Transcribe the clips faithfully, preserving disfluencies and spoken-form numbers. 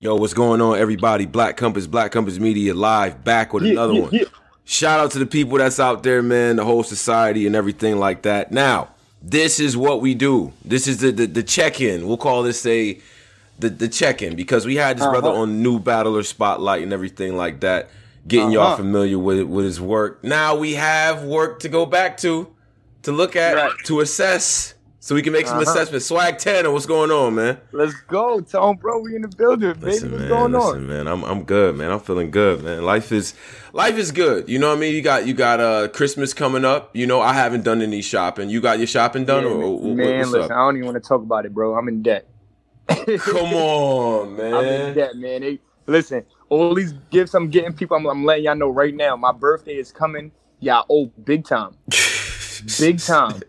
Yo, what's going on, everybody? Black Compass, Black Compass Media live, back with yeah, another yeah, one. Yeah. Shout out to the people that's out there, man, the whole society and everything like that. Now, this is what we do. This is the the, the check-in. We'll call this a the, the check-in because we had this uh-huh. brother on New Battler Spotlight and everything like that, getting uh-huh. y'all familiar with with his work. Now we have work to go back to, to look at, right. to assess. So we can make some uh-huh. assessments. Swag Tanner, what's going on, man? Let's go. Tell him, bro, we in the building, baby. Listen, what's man, going listen, on? Man, I'm I'm good, man. I'm feeling good, man. Life is life is good. You know what I mean? You got you got uh Christmas coming up. You know, I haven't done any shopping. You got your shopping done? Man, or, or, man what's listen, up? I don't even want to talk about it, bro. I'm in debt. Come on, man. I'm in debt, man. They, listen, all these gifts I'm getting people, I'm, I'm letting y'all know right now. My birthday is coming. Y'all owe big time. Big time.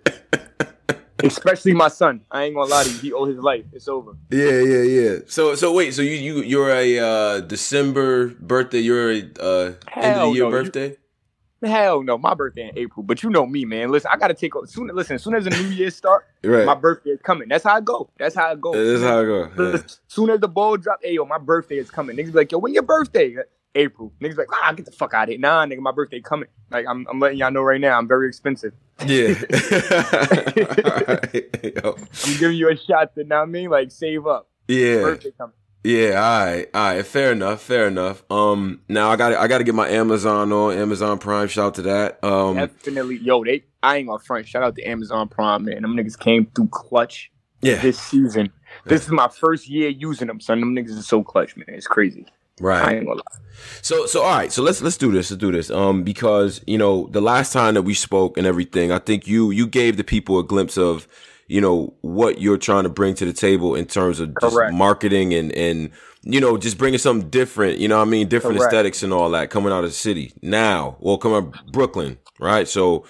Especially my son. I ain't gonna lie to you. He owed his life. It's over. Yeah, yeah, yeah. So, so wait. So you you you're a uh, December birthday. You're a uh, end of the year no. birthday. You, hell no, my birthday in April. But you know me, man. Listen, I gotta take a, soon. Listen, as soon as the new year start, right. my birthday is coming. That's how I go. That's how I go. That's how I go. Yeah. As soon as the ball drop, hey yo, my birthday is coming. Niggas be like, yo, when your birthday? April. Niggas like, ah, get the fuck out of here. Nah, nigga, my birthday coming. Like, I'm, I'm letting y'all know right now, I'm very expensive. Yeah. Right, I'm giving you a shot, you know what I mean? Like, save up. Yeah. Birthday coming. Yeah, all right, all right. Fair enough, fair enough. Um, now I got I got to get my Amazon on, Amazon Prime. Shout out to that. Um, Definitely, yo, they. I ain't gonna front. Shout out to Amazon Prime, man. Them niggas came through clutch. Yeah. This season, this yeah. is my first year using them, son. Them niggas is so clutch, man. It's crazy. Right. I ain't gonna lie. So so all right. So let's let's do this. Let's do this. Um, because you know the last time that we spoke and everything, I think you you gave the people a glimpse of you know what you're trying to bring to the table in terms of just Correct. marketing and and you know just bringing something different. You know what I mean, different Correct. aesthetics and all that coming out of the city now. Well, coming out of Brooklyn, right? So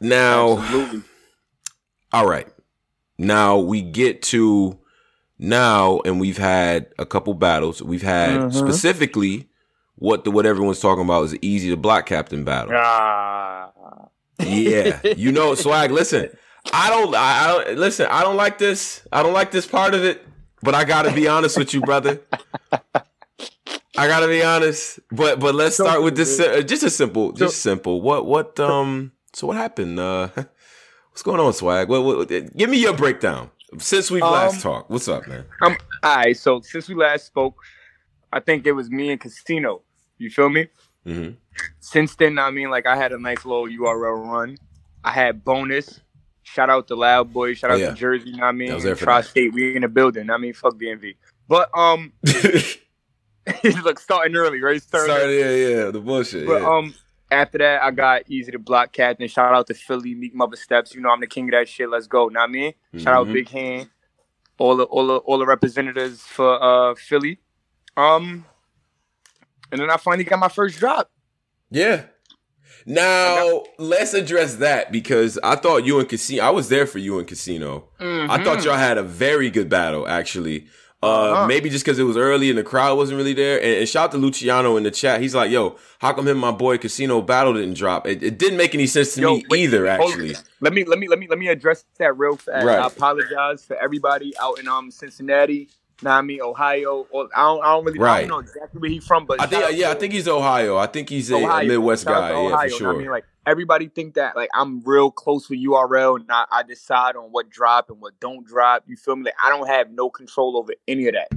now, Absolutely. all right. Now we get to. Now, and we've had a couple battles. We've had mm-hmm. specifically what the what everyone's talking about is the Easy to Block Captain battle. Ah. Yeah, you know, Swag. Listen, I don't. I, I listen. I don't like this. I don't like this part of it. But I gotta be honest with you, brother. I gotta be honest. But but let's so start with this. Uh, just a simple. Just so, simple. What what um. So what happened? Uh, what's going on, Swag? What, what, what give me your breakdown. Since we last um, talked, what's up, man? Um, all right, so since we last spoke, I think it was me and Costino. You feel me? Mm-hmm. Since then, I mean, like, I had a nice little U R L run. I had Bonus. Shout out to Loud Boy. Shout out oh, yeah. to Jersey, you know what I mean? I was there for Tri-State, that. We in the building. I mean, fuck D M V. But, um, look, starting early, right? Starting Sorry, early. yeah, yeah, the bullshit, But, yeah. um, after that, I got Easy to Block Captain. Shout out to Philly, Meek, Mother Steps. You know I'm the king of that shit. Let's go. Know what I mean? Shout mm-hmm. out Big Hand. All the all the all the representatives for uh, Philly. Um, and then I finally got my first drop. Yeah. Now got- let's address that because I thought you and Costino. I was there for you and Costino. Mm-hmm. I thought y'all had a very good battle, actually. Uh, uh-huh. Maybe just because it was early and the crowd wasn't really there. And, and shout out to Luciano in the chat. He's like, yo, how come him and my boy Costino battle didn't drop? It, it didn't make any sense to yo, me wait, either, actually. Let me let me let me let me address that real fast. Right. I apologize for everybody out in um Cincinnati, Nami, Ohio. Or, I don't I don't really right. I don't know exactly where he's from, but I think yeah, to, I think he's Ohio. I think he's Ohio, a Midwest guy, Ohio, yeah, for sure. I mean, like everybody think that like I'm real close with U R L and I, I decide on what drop and what don't drop. You feel me? Like I don't have no control over any of that.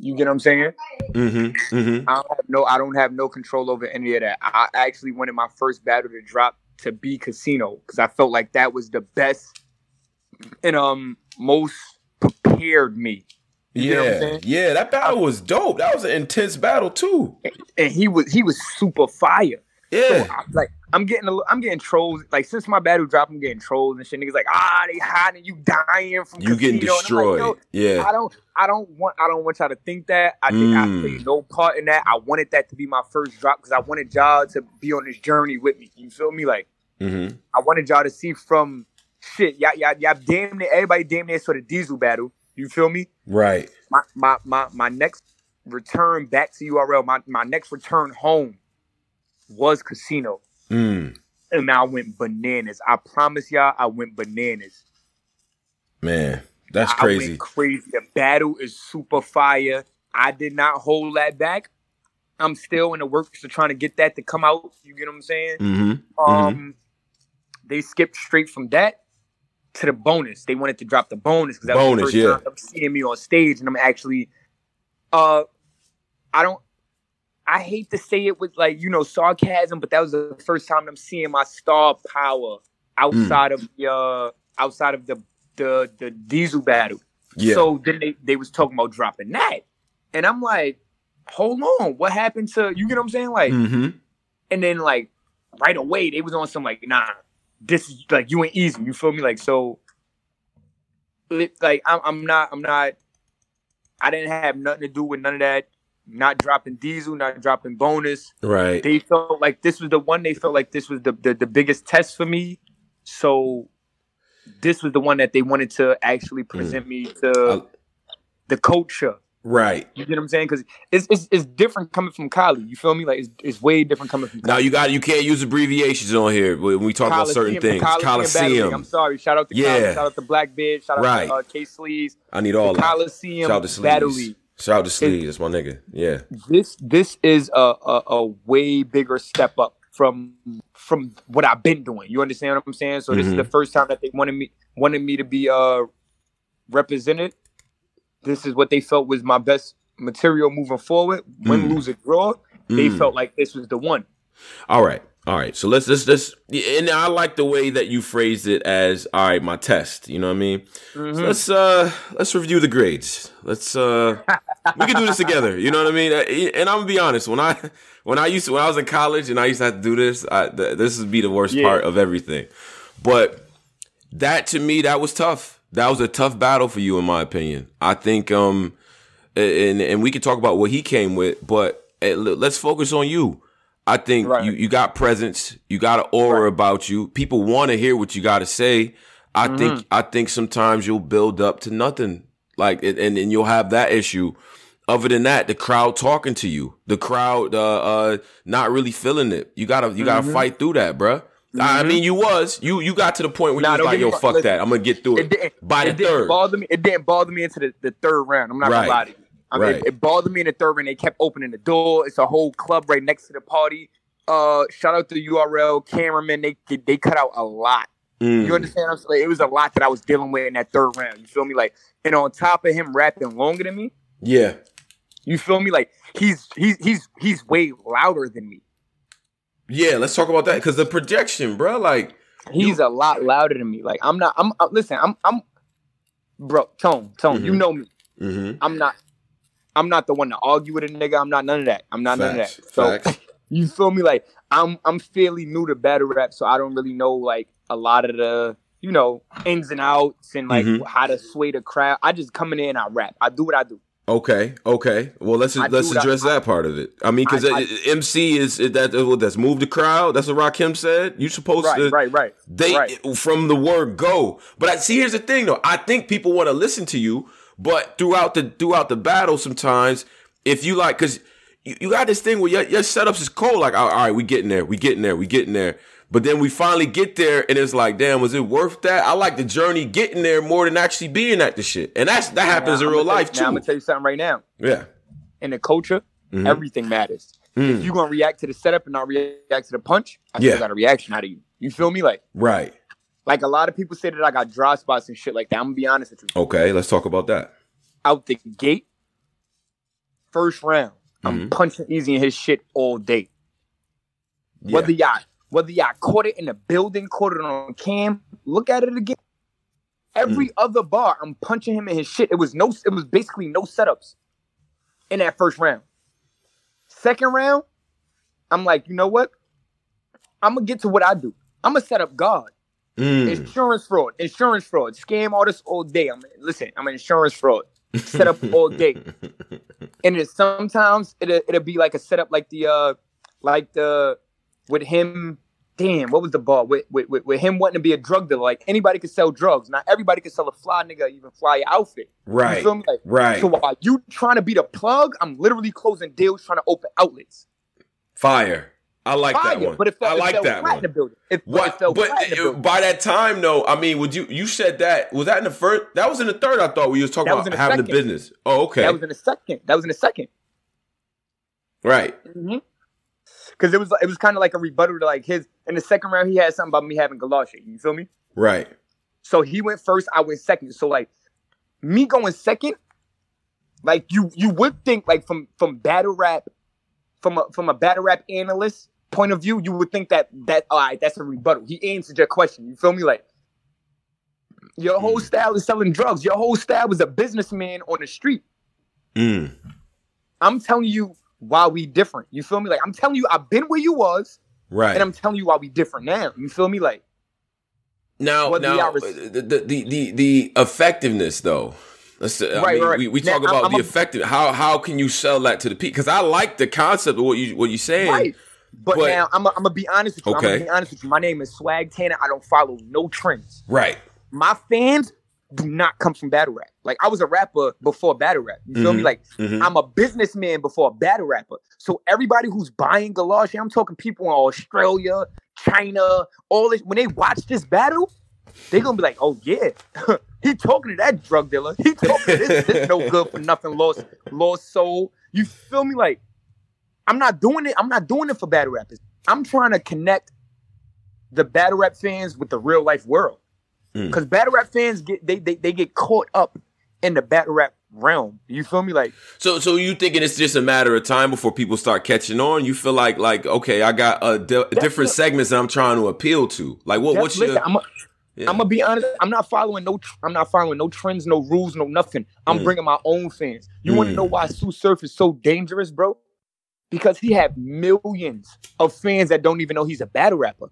You get what I'm saying? Mm-hmm, mm-hmm. I don't have no, I don't have no control over any of that. I actually wanted my first battle to drop to be Costino because I felt like that was the best and um most prepared me. You yeah, yeah, that battle was dope. That was an intense battle too. And, and he was he was super fire. Yeah, so I, like. I'm getting a, I'm getting trolls. Like, since my battle dropped, I'm getting trolls and shit. Niggas like, ah, they hiding you dying from You Costino. Getting destroyed. Like, yeah. I don't I don't want I don't want y'all to think that. I think mm. I played no part in that. I wanted that to be my first drop because I wanted y'all to be on this journey with me. You feel me? Like, mm-hmm. I wanted y'all to see from shit. Y'all, y'all, y'all damn near, everybody damn near saw the Diesel battle. You feel me? Right. My my my, my next return back to U R L, my, my next return home was Costino. Mm. And I went bananas. I promise y'all, I went bananas. Man, that's I crazy. Went crazy. The battle is super fire. I did not hold that back. I'm still in the works of trying to get that to come out. You get what I'm saying? Mm-hmm. Um, mm-hmm. They skipped straight from that to the bonus. They wanted to drop the bonus because that bonus, was the first yeah. time I'm seeing me on stage, and I'm actually, uh, I don't, I hate to say it with like you know sarcasm, but that was the first time I'm seeing my star power outside mm. of the uh, outside of the the the Diesel battle. Yeah. So then they, they was talking about dropping that, and I'm like, hold on, what happened to you? Get what I'm saying? Like, mm-hmm. and then like right away they was on some like nah. This is like you ain't easy. You feel me? Like so, like I'm, I'm not, I'm not. I didn't have nothing to do with none of that. Not dropping Diesel, not dropping Bonus. Right. They felt like this was the one. They felt like this was the the, the biggest test for me. So this was the one that they wanted to actually present mm. me to I, the culture. Right. You get what I'm saying? Because it's, it's it's different coming from Cali. You feel me? Like it's, it's way different coming from Cali. Now you got you can't use abbreviations on here when we talk Coliseum, about certain things. Coliseum. Coliseum. I'm sorry. Shout out to yeah. Coliseum. Shout out to Blackbeard. Shout right. out to uh, K-Sleeves. I need all the Coliseum that. Coliseum Battle League. Shout out to Sleeves. That's my nigga. Yeah. This this is a, a a way bigger step up from from what I've been doing. You understand what I'm saying? So this mm-hmm. is the first time that they wanted me wanted me to be uh represented. This is what they felt was my best material moving forward. Win, mm. lose, or draw. They mm. felt like this was the one. All right, all right. So let's let's let's. And I like the way that you phrased it as, all right, my test. You know what I mean? Mm-hmm. So let's uh let's review the grades. Let's uh we can do this together. You know what I mean? And I'm gonna be honest. When I when I used to, when I was in college and I used to have to do this, I, th- this would be the worst yeah. part of everything. But that to me, that was tough. That was a tough battle for you, in my opinion. I think, um, and and we can talk about what he came with, but let's focus on you. I think right. you, you got presence, you got an aura right. about you. People want to hear what you got to say. I mm-hmm. think I think sometimes you'll build up to nothing, like, and and you'll have that issue. Other than that, the crowd talking to you, the crowd uh, uh not really feeling it. You gotta you gotta mm-hmm. fight through that, bruh. Mm-hmm. I mean, you was you you got to the point where nah, you was like, yo, fuck listen, that. I'm gonna get through it. it By it the didn't third, bother me, it didn't bother me into the, the third round. I'm not right. gonna lie to you. I right. mean, it, it bothered me in the third round. They kept opening the door. It's a whole club right next to the party. Uh, shout out to U R L cameraman. They they, they cut out a lot. Mm. You understand? I'm saying? It was a lot that I was dealing with in that third round. You feel me? Like, and on top of him rapping longer than me. Yeah. You feel me? Like he's he's he's he's way louder than me. Yeah, let's talk about that because the projection, bro. Like he's you, a lot louder than me. Like I'm not. I'm, I'm listen. I'm. I'm. Bro, Tone, Tone. Mm-hmm. You know me. Mm-hmm. I'm not. I'm not the one to argue with a nigga. I'm not none of that. I'm not Facts. none of that. So Facts. You feel me? Like I'm. I'm fairly new to battle rap, so I don't really know like a lot of the you know ins and outs and like mm-hmm. how to sway the crowd. I just come in there and I rap. I do what I do. Okay. Okay. Well, let's I let's address I, that part of it. I mean, because M C is that that's move the crowd. That's what Rakim said. You supposed right, to right, right, they right. from the word go. But I see. Here's the thing, though. I think people want to listen to you, but throughout the throughout the battle, sometimes if you like, because you, you got this thing where your, your setups is cold. Like, all right, we getting there, we getting there, we getting there. But then we finally get there, and it's like, damn, was it worth that? I like the journey getting there more than actually being at the shit, and that's that happens now, in real you, life now, too. Now I'm gonna tell you something right now. Yeah. In the culture, mm-hmm. everything matters. Mm. If you're gonna react to the setup and not react to the punch, I still yeah. got a reaction out of you. You feel me, like right? Like a lot of people say that I got dry spots and shit like that. I'm gonna be honest with you. Okay, let's talk about that. Out the gate, first round, mm-hmm. I'm punching Easy in his shit all day. Yeah. Whether y'all. Whether y'all caught it in the building, caught it on cam, look at it again. Every mm. other bar, I'm punching him in his shit. It was no, it was basically no setups in that first round. Second round, I'm like, you know what? I'm gonna get to what I do. I'm gonna set up God. Mm. Insurance fraud, insurance fraud, scam artists all day. I'm listen, I'm an insurance fraud. Set up all day. And it sometimes it'll it'll be like a setup like the uh like the with him, damn, what was the ball? With, with with him wanting to be a drug dealer. Like, anybody could sell drugs. Not everybody could sell a fly nigga, even fly your outfit. Right, you feel me? Like, right. So while you trying to be the plug, I'm literally closing deals, trying to open outlets. Fire. I like fire, that one. But it felt, I like it felt that one. In the building. It, what, but it but in the it, by that time, though, I mean, would you you said that was that in the first? That was in the third. I thought we was talking that about was having second. A business. Oh, okay. That was in the second. That was in the second. Right. Mm-hmm. Because it was it was kind of like a rebuttal to like his. In the second round, he had something about me having Galoshi. You feel me? Right. So he went first. I went second. So like me going second, like you you would think like from from battle rap, from a from a battle rap analyst point of view, you would think that that all right, that's a rebuttal. He answered your question. You feel me? Like your whole mm. style is selling drugs. Your whole style is a businessman on the street. Mm. I'm telling you why we different. You feel me? Like I'm telling you, I've been where you was, right? And I'm telling you why we different now. You feel me? Like now, now res- the, the the the effectiveness though. Let's, I right, mean, right. We, we now, talk about I'm, the I'm, effective. How how can you sell that to the people? Because I like the concept of what you what you're saying. Right. But, but now I'm gonna be honest with you. Okay. I'm gonna be honest with you. My name is Swag Tanner. I don't follow no trends. Right. My fans do not come from battle rap. Like I was a rapper before battle rap. You mm-hmm. feel me? Like mm-hmm. I'm a businessman before a battle rapper. So everybody who's buying Galoshi, I'm talking people in Australia, China, all this. When they watch this battle, they're gonna be like, "Oh yeah." He talking to that drug dealer. He talking to this, this no good for nothing lost lost soul. You feel me? Like, I'm not doing it. I'm not doing it for battle rappers. I'm trying to connect the battle rap fans with the real life world. Because mm. battle rap fans get they, they they get caught up in the battle rap realm. You feel me? Like so so you thinking it's just a matter of time before people start catching on? You feel like like okay, I got a di- different a, segments that I'm trying to appeal to. Like what what's your I'm a, Yeah. I'm gonna be honest. I'm not following no. Tr- I'm not following no trends, no rules, no nothing. I'm mm. bringing my own fans. You mm. want to know why Sue Surf is so dangerous, bro? Because he have millions of fans that don't even know he's a battle rapper.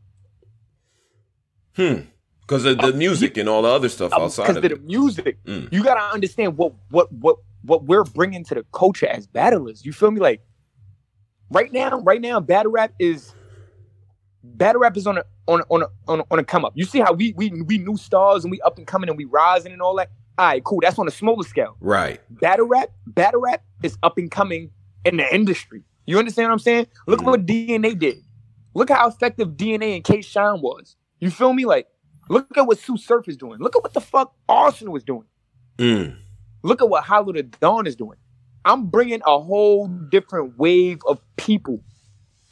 Hmm. Because of the uh, music he, and all the other stuff uh, outside of it. Because of the music, mm. you gotta understand what what what what we're bringing to the culture as battlers. You feel me? Like right now, right now, battle rap is. Battle rap is on a on a, on a, on a, on a come up. You see how we we we new stars and we up and coming and we rising and all that. All right, cool. That's on a smaller scale. Right. Battle rap, battle rap is up and coming in the industry. You understand what I'm saying? Look mm-hmm. at what D N A did. Look how effective D N A and K-Shine was. You feel me? Like, look at what Sue Surf is doing. Look at what the fuck Arsenal is doing. Mm. Look at what Hollow the Dawn is doing. I'm bringing a whole different wave of people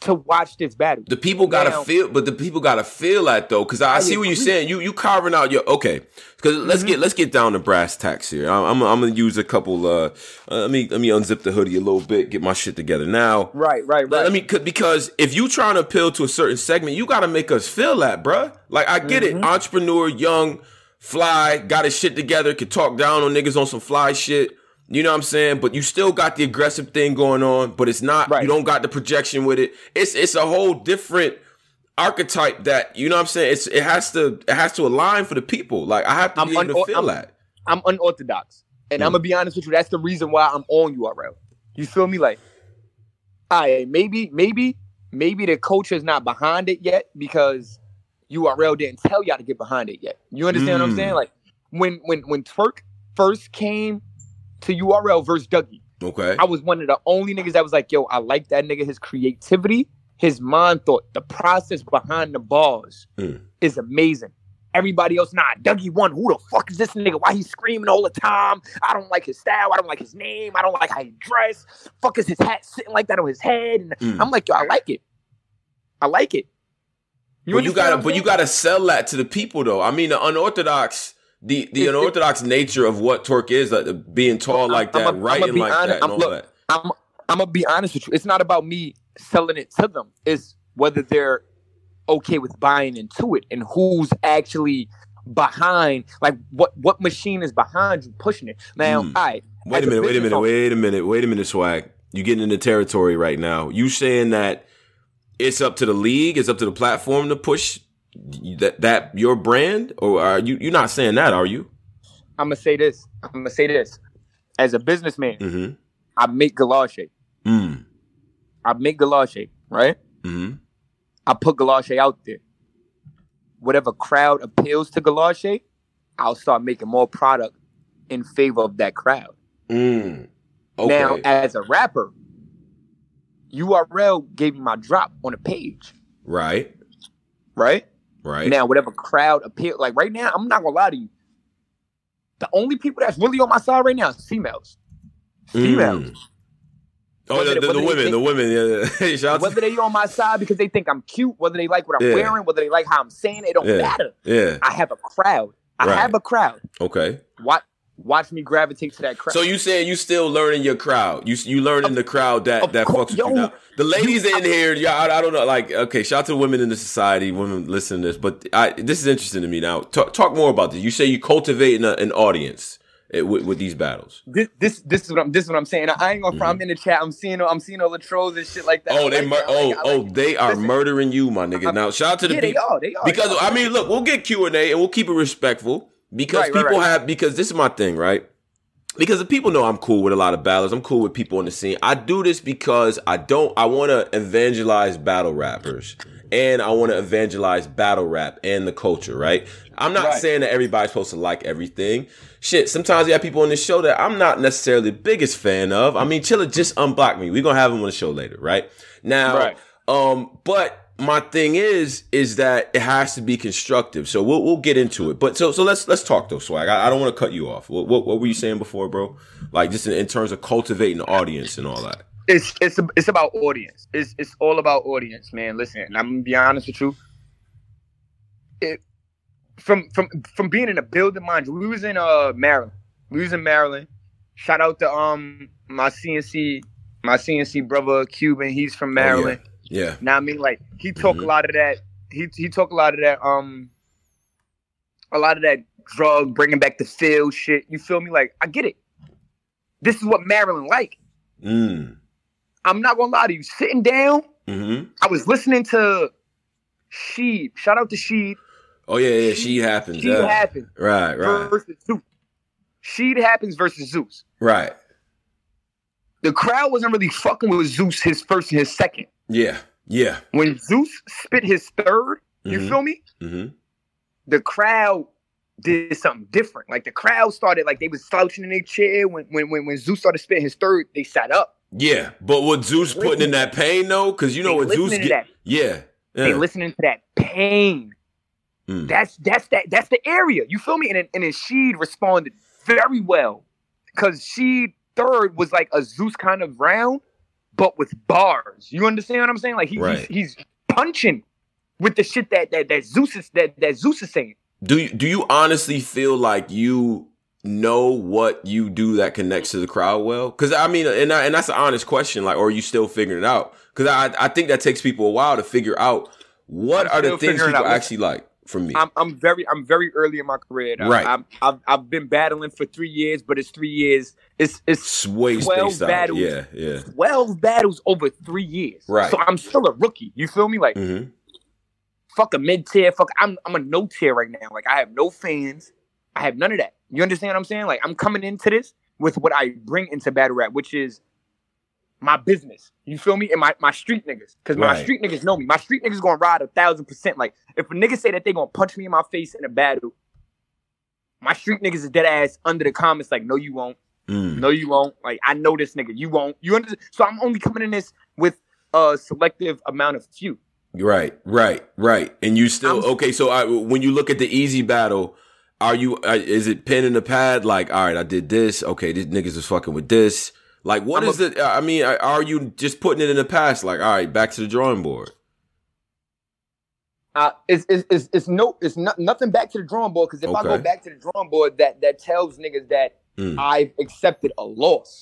to watch this battle. The people gotta now, feel, but the people gotta feel that though, because I, I see what you're saying. You you carving out your okay. Because let's mm-hmm. get let's get down to brass tacks here. I, I'm I'm gonna use a couple. Uh, uh, let me let me unzip the hoodie a little bit, get my shit together now. Right, right, right. Let, let me because if you trying to appeal to a certain segment, you gotta make us feel that, bruh. Like I get mm-hmm. it, entrepreneur, young, fly, got his shit together, could talk down on niggas on some fly shit. You know what I'm saying? But you still got the aggressive thing going on, but it's not, right. You don't got the projection with it. It's it's a whole different archetype that, you know what I'm saying? It's It has to it has to align for the people. Like, I have to I'm be able un- to feel I'm, that. I'm unorthodox. And mm. I'm going to be honest with you, that's the reason why I'm on U R L. You feel me? Like, all right, maybe, maybe, maybe the culture's not behind it yet because U R L didn't tell y'all to get behind it yet. You understand mm. what I'm saying? Like, when when when Twerk first came to U R L versus Dougie. Okay. I was one of the only niggas that was like, yo, I like that nigga. His creativity, his mind thought, the process behind the bars mm. is amazing. Everybody else, nah, Dougie won. Who the fuck is this nigga? Why he screaming all the time? I don't like his style. I don't like his name. I don't like how he dressed. Fuck is his hat sitting like that on his head? And mm. I'm like, yo, I like it. I like it. You but you gotta, but you gotta sell that to the people though. I mean, the unorthodox... The the unorthodox nature of what Twerk is, like being tall like that, I'm a, writing I'm like honest, that, and I'm, all look, that. I'm I'm gonna be honest with you. It's not about me selling it to them. It's whether they're okay with buying into it and who's actually behind. Like what what machine is behind you pushing it? Now, mm. all right. Wait a minute. A wait a minute. Owner, wait a minute. Wait a minute. Swag. You getting into territory right now. You saying that it's up to the league. It's up to the platform to push. That that your brand, or are you you're not saying that, are you? I'm gonna say this. I'm gonna say this. As a businessman, mm-hmm. I make Galoshi. Mm. I make Galoshi, right? Mm-hmm. I put Galoshi out there. Whatever crowd appeals to Galoshi, I'll start making more product in favor of that crowd. Mm. Okay. Now, as a rapper, U R L gave me my drop on a page. Right. Right? Right. Now, whatever crowd appear, like right now, I'm not going to lie to you. The only people that's really on my side right now is females. Females. Mm. Oh, the, the, the women, think, the women. Yeah, yeah. Whether they on my side because they think I'm cute, whether they like what I'm yeah. wearing, whether they like how I'm saying, it don't yeah. matter. Yeah. I have a crowd. I right. have a crowd. Okay. Watch, watch me gravitate to that crowd. So you saying you still learning your crowd? You you learning of, the crowd that, that course, fucks with yo, you now. The ladies you, in I, here, yeah, I, I don't know. Like, okay, shout out to women in the society, women listening to this, but I, this is interesting to me now. Talk, talk more about this. You say you cultivating a, an audience. It, with, with these battles, this this this is what I'm this is what I'm saying. I ain't gonna. Mm-hmm. I'm in the chat. I'm seeing I'm seeing all the trolls and shit like that. Oh, they like, mur- like, oh like, oh like, they are listen. murdering you, my nigga. Now shout out to the yeah, people they are, they are, because they are. I mean, look, we'll get Q and A and we'll keep it respectful because right, people right, right. have because this is my thing, right? Because the people know I'm cool with a lot of battles. I'm cool with people on the scene. I do this because I don't. I want to evangelize battle rappers. And I want to evangelize battle rap and the culture, right? I'm not right. saying that everybody's supposed to like everything. Shit, sometimes we have people on this show that I'm not necessarily the biggest fan of. I mean, Chilla just unblocked me. We're going to have him on the show later, right? Now, right. Um, but my thing is, is that it has to be constructive. So we'll we'll get into it. But so so let's let's talk though, Swag. I, I don't want to cut you off. What, what what were you saying before, bro? Like just in, in terms of cultivating the audience and all that. It's it's it's about audience. It's it's all about audience, man. Listen, and I'm gonna be honest with you. It from from from being in a building, mind you, we was in uh Maryland. We was in Maryland. Shout out to um my C N C my C N C brother Cuban. He's from Maryland. Oh, yeah. yeah. Now I mean, like he talk mm-hmm. a lot of that. He he talk a lot of that. Um, a lot of that drug bringing back the field shit. You feel me? Like I get it. This is what Maryland like. Mm. I'm not gonna lie to you. Sitting down, mm-hmm. I was listening to Sheed. Shout out to Sheed. Oh yeah, yeah. Sheed, Sheed happens. Sheed yeah. happens. Right, right. Versus Zeus. Sheed happens versus Zeus. Right. The crowd wasn't really fucking with Zeus his first and his second. Yeah, yeah. When Zeus spit his third, mm-hmm. you feel me? Mm-hmm. The crowd did something different. Like the crowd started, like they was slouching in their chair when when when, when Zeus started spitting his third. They sat up. Yeah, but what Zeus putting in that pain though, because you know what Zeus get. That, yeah, yeah, they listening to that pain. Mm. That's that's that that's the area. You feel me? And and then Sheed responded very well because Sheed third was like a Zeus kind of round, but with bars. You understand what I'm saying? Like he, right. he's, he's punching with the shit that that that Zeus is that that Zeus is saying. Do you, do you honestly feel like you know what you do that connects to the crowd well? Because, I mean, and I, and that's an honest question, like, or are you still figuring it out? Because I, I think that takes people a while to figure out what I'm are the things people actually like from me. I'm, I'm very I'm very early in my career. Though. Right. I'm, I've, I've been battling for three years, but it's three years. It's it's way twelve battles. Yeah, yeah. twelve battles over three years. Right. So I'm still a rookie. You feel me? Like. Mm-hmm. Fuck a mid-tier. Fuck, I'm I'm a no-tier right now. Like, I have no fans. I have none of that. You understand what I'm saying? Like, I'm coming into this with what I bring into battle rap, which is my business. You feel me? And my, my street niggas. Because my right. street niggas know me. My street niggas gonna ride a thousand percent. Like, if a nigga say that they gonna punch me in my face in a battle, my street niggas is dead ass under the comments like, no, you won't. Mm. No, you won't. Like, I know this nigga. You won't. You understand? So I'm only coming in this with a selective amount of few. Right, right, right. And you still I'm, okay? So I, when you look at the easy battle, are you? Uh, is it pen in the pad? Like, all right, I did this. Okay, these niggas is fucking with this. Like, what I'm is it? I mean, are you just putting it in the past? Like, all right, back to the drawing board. Uh, it's it's it's, it's no, it's not nothing back to the drawing board because if okay. I go back to the drawing board, that that tells niggas that mm. I've accepted a loss.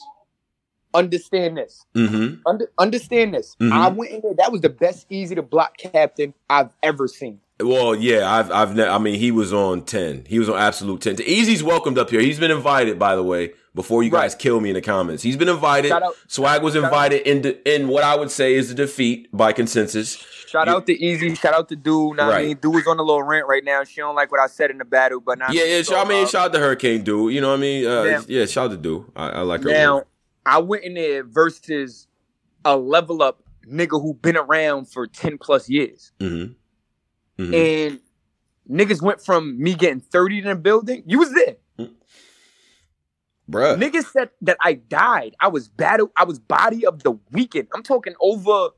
Understand this. Mm-hmm. Under, understand this. Mm-hmm. I went in there. That was the best easy to block captain I've ever seen. Well, yeah, I've, I've, ne- I mean, he was on ten. He was on absolute ten. Easy's welcomed up here. He's been invited, by the way. Before you right. guys kill me in the comments, he's been invited. Shout out, Swag was invited in the, in what I would say is a defeat by consensus. Shout you, out to Easy. Shout out to Dude. Now right. I mean, Dude is on a little rant right now. She don't like what I said in the battle, but now yeah, yeah. So, I mean, um, shout out to Hurricane Dude. You know what I mean? Uh, now, yeah, shout out to Dude. I, I like her. Now, rant. I went in there versus a level up nigga who been around for ten plus years. Mm-hmm. Mm-hmm. And niggas went from me getting thirty in a building. You was there. Bruh. Niggas said that I died. I was battle. I was body of the weekend. I'm talking over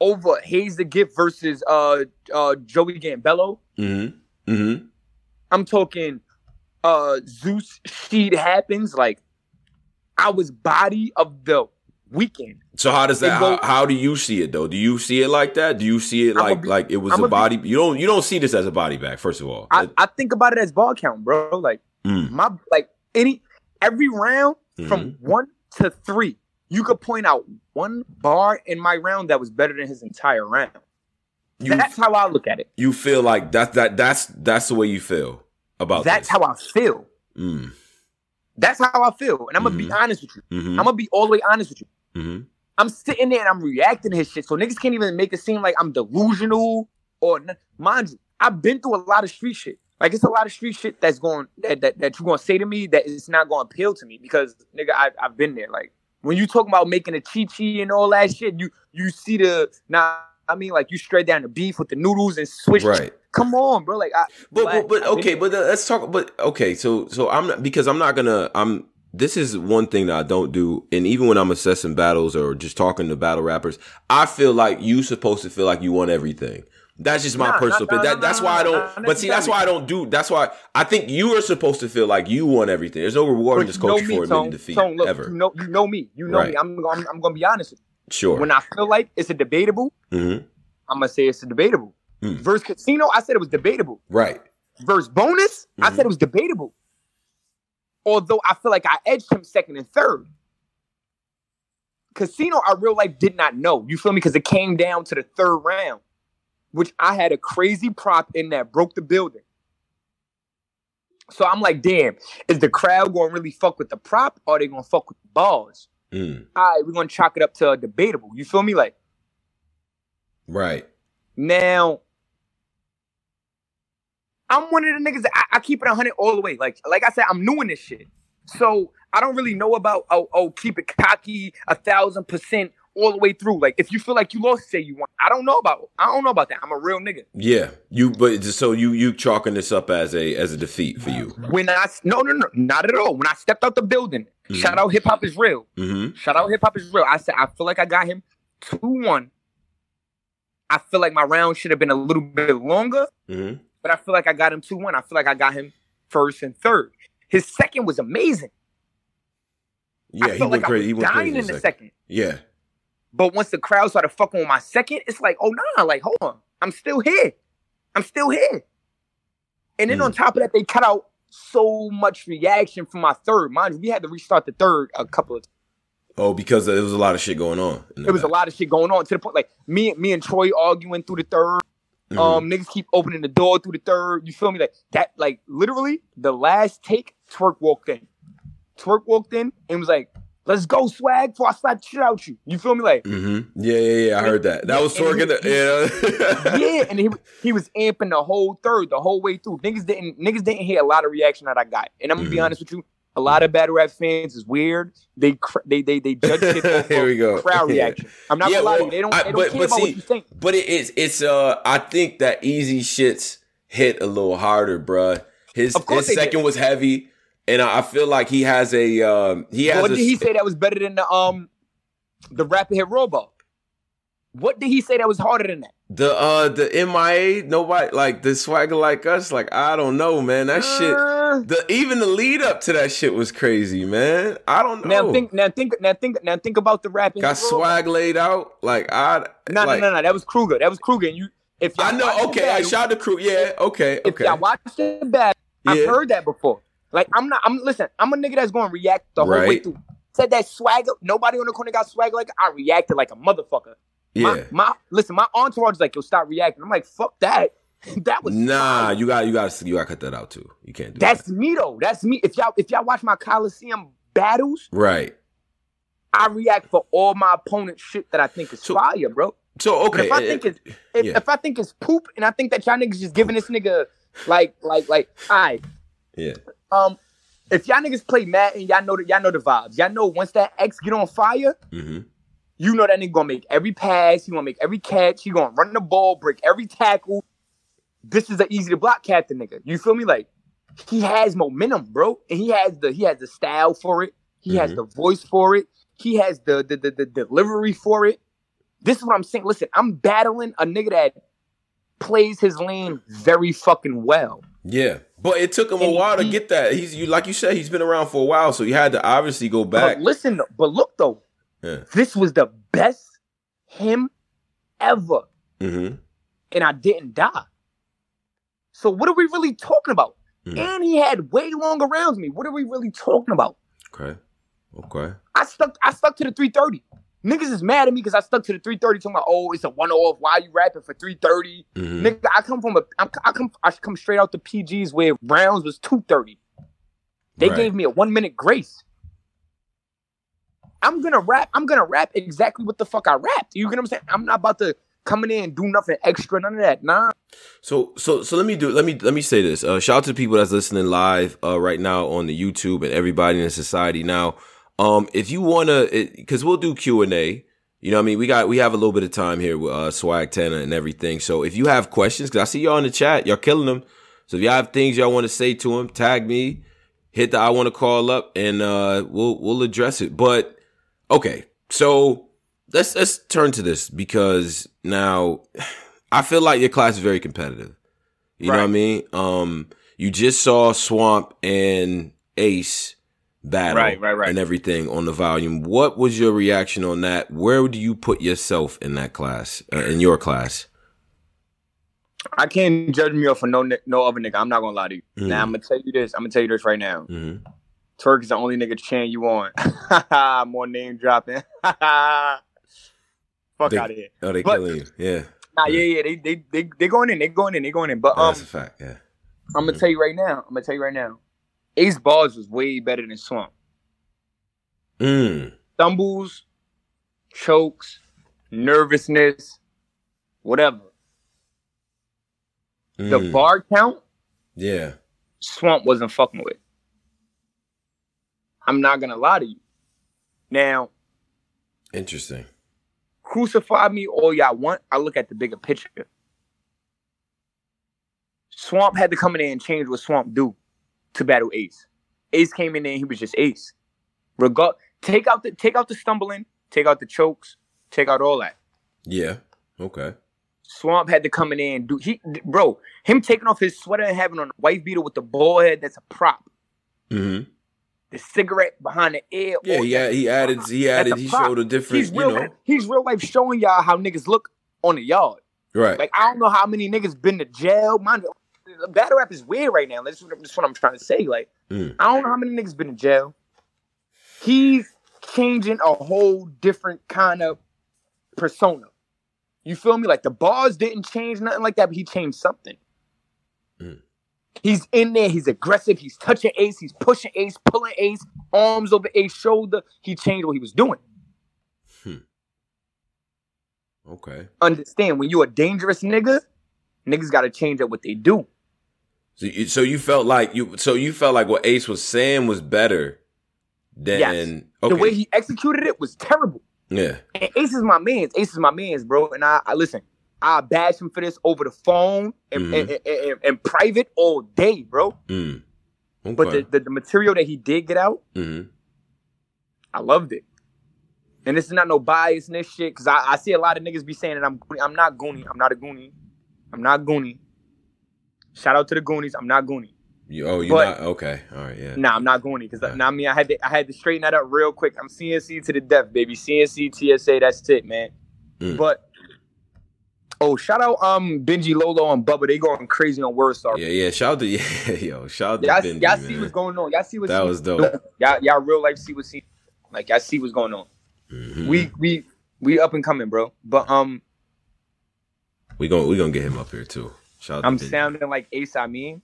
over Hayes the Gift versus uh uh Joey Gambello. Mm-hmm. Mm-hmm. I'm talking uh Zeus Sheed happens. Like I was body of the weekend. So how does that? How, how do you see it though? Do you see it like that? Do you see it like be, like it was I'm a body? Be, you don't you don't see this as a body bag. First of all, I, it, I think about it as ball count, bro. Like mm. my like any. Every round, mm-hmm. from one to three, you could point out one bar in my round that was better than his entire round. You, that's how I look at it. You feel like that that that's that's the way you feel about that's this. How I feel. Mm. That's how I feel, and I'm gonna mm-hmm. be honest with you. Mm-hmm. I'm gonna be all the way honest with you. Mm-hmm. I'm sitting there and I'm reacting to his shit, so niggas can't even make it seem like I'm delusional or nothing. Mind you, I've been through a lot of street shit. Like, it's a lot of street shit that's going, that, that, that you're going to say to me that it's not going to appeal to me because, nigga, I, I've been there. Like, when you talking about making a chi-chi and all that shit, you you see the, nah, I mean, like, you straight down the beef with the noodles and switch. Right. Come on, bro. Like, I. But, but, but okay, but uh, let's talk, but, okay, so, so I'm not, because I'm not going to, I'm, this is one thing that I don't do. And even when I'm assessing battles or just talking to battle rappers, I feel like you supposed to feel like you want everything. That's just my nah, personal nah, nah, that, that's nah, why I don't nah, but see that's why I don't do that's why I think you are supposed to feel like you won everything. There's no reward in this culture for admitting defeat ever. You know, you know me. You know right. me. I'm, I'm I'm gonna be honest with you. Sure. When I feel like it's a debatable, mm-hmm. I'm gonna say it's a debatable. Mm. Versus Costino, I said it was debatable. Right. Versus Bonus, mm-hmm. I said it was debatable. Although I feel like I edged him second and third. Costino, I real life did not know. You feel me? Because it came down to the third round. Which I had a crazy prop in that broke the building. So I'm like, damn, is the crowd going to really fuck with the prop or are they going to fuck with the balls? Mm. All right, we're going to chalk it up to a debatable. You feel me? Like, right. Now, I'm one of the niggas that I, I keep it one hundred all the way. Like, like I said, I'm new in this shit. So I don't really know about, oh, oh keep it cocky, a thousand percent. All the way through. Like, if you feel like you lost, say you won. I don't know about I don't know about that. I'm a real nigga. Yeah. You but so you you chalking this up as a as a defeat for you. When I no no no not at all. When I stepped out the building, mm-hmm. shout out Hip Hop Is Real. Mm-hmm. Shout out Hip Hop Is Real. I said I feel like I got him two one. I feel like my round should have been a little bit longer, mm-hmm. but I feel like I got him two one. I feel like I got him first and third. His second was amazing. Yeah, I he, went like crazy. I was he went dying crazy in the second. second. Yeah. But once the crowd started fucking with my second, it's like, oh, nah, like, hold on. I'm still here. I'm still here. And then mm. on top of that, they cut out so much reaction from my third. Mind you, we had to restart the third a couple of times. Oh, because there was a lot of shit going on. There was a lot of shit going on to the point, like, me, me and Troy arguing through the third. Mm-hmm. Um, niggas keep opening the door through the third. You feel me? Like, that, like, literally, the last take, Twerk walked in. Twerk walked in and was like, let's go, Swag, before I slap the shit out you. You feel me? Like, mm-hmm. yeah, yeah, yeah. I heard that. That yeah, was Twerk in the, yeah. yeah, and he he was amping the whole third, the whole way through. Niggas didn't niggas didn't hear a lot of reaction that I got. And I'm gonna mm-hmm. be honest with you, a lot of battle rap fans is weird. They cr- they they they judge shit off Here we go. Crowd reaction. I'm not yeah, gonna lie to well, you. They don't, I, they don't but, care but about see, what you think. But it is it's uh I think that Easy shit's hit a little harder, bruh. His his second did. was heavy. And I feel like he has a um, he has. What did a, he say that was better than the um the rapid hit robot? What did he say that was harder than that? The uh the M I A nobody like the swagger like us like I don't know man that uh, shit the even the lead up to that shit was crazy man I don't know now think now think now think now think about the rapid got hit swag robot. Laid out like I no like, no no no that was Kruger that was Kruger and you if I know okay battle, I shot the Kruger yeah okay okay if I watched the battle yeah. I've heard that before. Like, I'm not, I'm, listen, I'm a nigga that's going to react the whole right. way through. Said that swagger, nobody on the corner got swagger like, I reacted like a motherfucker. Yeah. My, my listen, my entourage is like, yo, stop reacting. I'm like, fuck that. That was Nah, fine. you got, you got, you got to cut that out too. You can't do that's that. That's me though. That's me. If y'all, if y'all watch my Coliseum battles. Right. I react for all my opponent's shit that I think is so, fire, bro. So, okay. If I, think it, it's, if, yeah. if I think it's poop and I think that y'all niggas just giving this nigga like, like, like, all right. Yeah. Um, if y'all niggas play Madden, y'all know that y'all know the vibes. Y'all know once that X get on fire, mm-hmm. you know that nigga gonna make every pass, he gonna make every catch, he gonna run the ball, break every tackle. This is an easy to block captain nigga. You feel me? Like, he has momentum, bro. And he has the he has the style for it. He mm-hmm. has the voice for it. He has the the, the the delivery for it. This is what I'm saying. Listen, I'm battling a nigga that plays his lane very fucking well. Yeah, but it took him and a while he, to get that. He's you like you said, he's been around for a while, so he had to obviously go back. But listen, but look though, yeah. This was the best him ever, mm-hmm. and I didn't die. So what are we really talking about? Mm-hmm. And he had way longer rounds than me. What are we really talking about? Okay. Okay. I stuck I stuck to the three thirty. Niggas is mad at me because I stuck to the three thirty talking about, oh, it's a one-off. Why are you rapping for three thirty? Mm-hmm. Nigga, I come from a I, I come I come straight out the P Gs where rounds was two thirty. They right. gave me a one-minute grace. I'm gonna rap, I'm gonna rap exactly what the fuck I rapped. You get what I'm saying? I'm not about to coming in and do nothing extra, none of that. Nah. So so so let me do let me let me say this. Uh, shout out to the people that's listening live uh, right now on the YouTube and everybody in the society now. Um, if you wanna, because we'll do Q and A. You know what I mean? We got we have a little bit of time here with uh, Swag Tanner and everything. So if you have questions, because I see y'all in the chat, y'all killing them. So if y'all have things y'all want to say to him, tag me, hit the I want to call up, and uh, we'll we'll address it. But okay, so let's let's turn to this because now I feel like your class is very competitive. You right. know what I mean? Um, you just saw Swamp and Ace battle right, right, right. and everything on the volume. What was your reaction on that? Where do you put yourself in that class, uh, in your class? I can't judge me off of no no other nigga. I'm not gonna lie to you. Mm-hmm. Now I'm gonna tell you this. I'm gonna tell you this right now. Mm-hmm. Twerk is the only nigga chain you on. More name dropping. Fuck out of here. Oh, they but, killing you. Yeah. Nah, yeah, yeah. They they they they going in. They going in. They going in. But oh, um, that's a fact. Yeah. I'm mm-hmm. gonna tell you right now. I'm gonna tell you right now. Ace bars was way better than Swamp. Mm. Stumbles, chokes, nervousness, whatever. Mm. The bar count, yeah, Swamp wasn't fucking with. I'm not gonna lie to you. Now, interesting. Crucify me all y'all want. I look at the bigger picture. Swamp had to come in there and change what Swamp do. To battle Ace. Ace came in there and he was just Ace. Regard take out the take out the stumbling, take out the chokes, take out all that. Yeah. Okay. Swamp had to come in there and do he bro, him taking off his sweater and having on a white beater with the bald head, that's a prop. Mm-hmm. The cigarette behind the ear. Yeah, yeah, he, he added he added he showed a different, you know. He's real life showing y'all how niggas look on the yard. Right. Like I don't know how many niggas been to jail. Mind you, battle rap is weird right now. That's what, that's what I'm trying to say. Like, mm. I don't know how many niggas been in jail. He's changing a whole different kind of persona. You feel me? Like, the bars didn't change, nothing like that, but he changed something. Mm. He's in there. He's aggressive. He's touching Ace. He's pushing Ace, pulling Ace, arms over Ace shoulder. He changed what he was doing. Hmm. Okay. Understand, when you're a dangerous nigga, niggas got to change up what they do. So you, so you felt like you so you felt like what Ace was saying was better than yes. okay. The way he executed it was terrible. Yeah. And Ace is my man's. Ace is my man's, bro. And I, I listen, I bash him for this over the phone and, mm-hmm. and, and, and, and private all day, bro. Mm. Okay. But the, the, the material that he did get out, mm-hmm. I loved it. And this is not no bias in this shit, because I, I see a lot of niggas be saying that I'm I'm not Goonie. I'm not a Goonie. I'm not Goonie. Shout out to the Goonies. I'm not Goonie. You, oh, you're but, not? Okay. All right, yeah. Nah, I'm not Goonie because, yeah. nah, I mean, I had, to, I had to straighten that up real quick. I'm C N C to the death, baby. C N C, T S A, that's it, man. Mm. But, oh, shout out um Benji, Lolo, and Bubba. They going crazy on Wordstar. Yeah, yeah. Shout out to, yeah, yo, shout out y'all, to Benji, y'all see man. What's going on. Y'all see what's going on. That was dope. Doing. Y'all, y'all real life see what's, like, y'all see what's going on. Mm-hmm. We, we, we up and coming, bro. But, um... We gonna we gonna get him up here too. Shout out I'm to sounding like Ace. I mean,